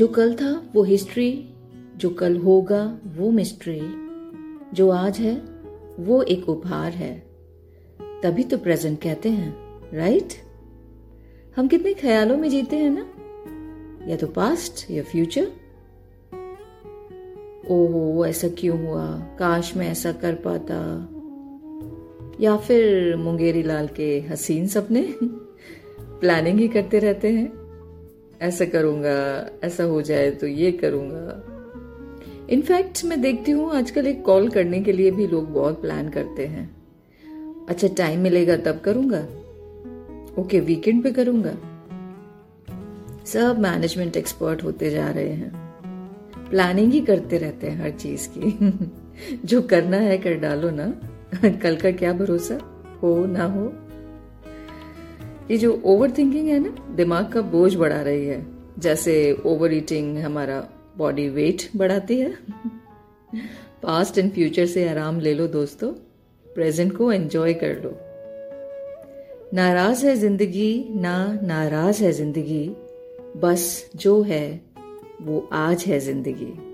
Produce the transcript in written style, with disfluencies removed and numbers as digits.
जो कल था वो हिस्ट्री, जो कल होगा वो मिस्ट्री, जो आज है वो एक उपहार है, तभी तो प्रेजेंट कहते हैं, राइट? हम कितने ख्यालों में जीते हैं ना, या तो पास्ट या फ्यूचर। ओहो ऐसा क्यों हुआ, काश मैं ऐसा कर पाता, या फिर मुंगेरीलाल के हसीन सपने। प्लानिंग ही करते रहते हैं, ऐसा करूंगा, ऐसा हो जाए तो ये करूंगा। इनफैक्ट मैं देखती हूँ आजकल एक कॉल करने के लिए भी लोग बहुत प्लान करते हैं। अच्छा टाइम मिलेगा तब करूंगा, ओके वीकेंड पे करूंगा। सब मैनेजमेंट एक्सपर्ट होते जा रहे हैं, प्लानिंग ही करते रहते हैं हर चीज की। जो करना है कर डालो ना, कल का क्या भरोसा, हो ना हो। ये जो ओवर थिंकिंग है ना, दिमाग का बोझ बढ़ा रही है, जैसे ओवर ईटिंग हमारा बॉडी वेट बढ़ाती है। पास्ट एंड फ्यूचर से आराम ले लो दोस्तों, प्रेजेंट को एंजॉय कर लो। नाराज है जिंदगी ना, नाराज है जिंदगी, बस जो है वो आज है जिंदगी।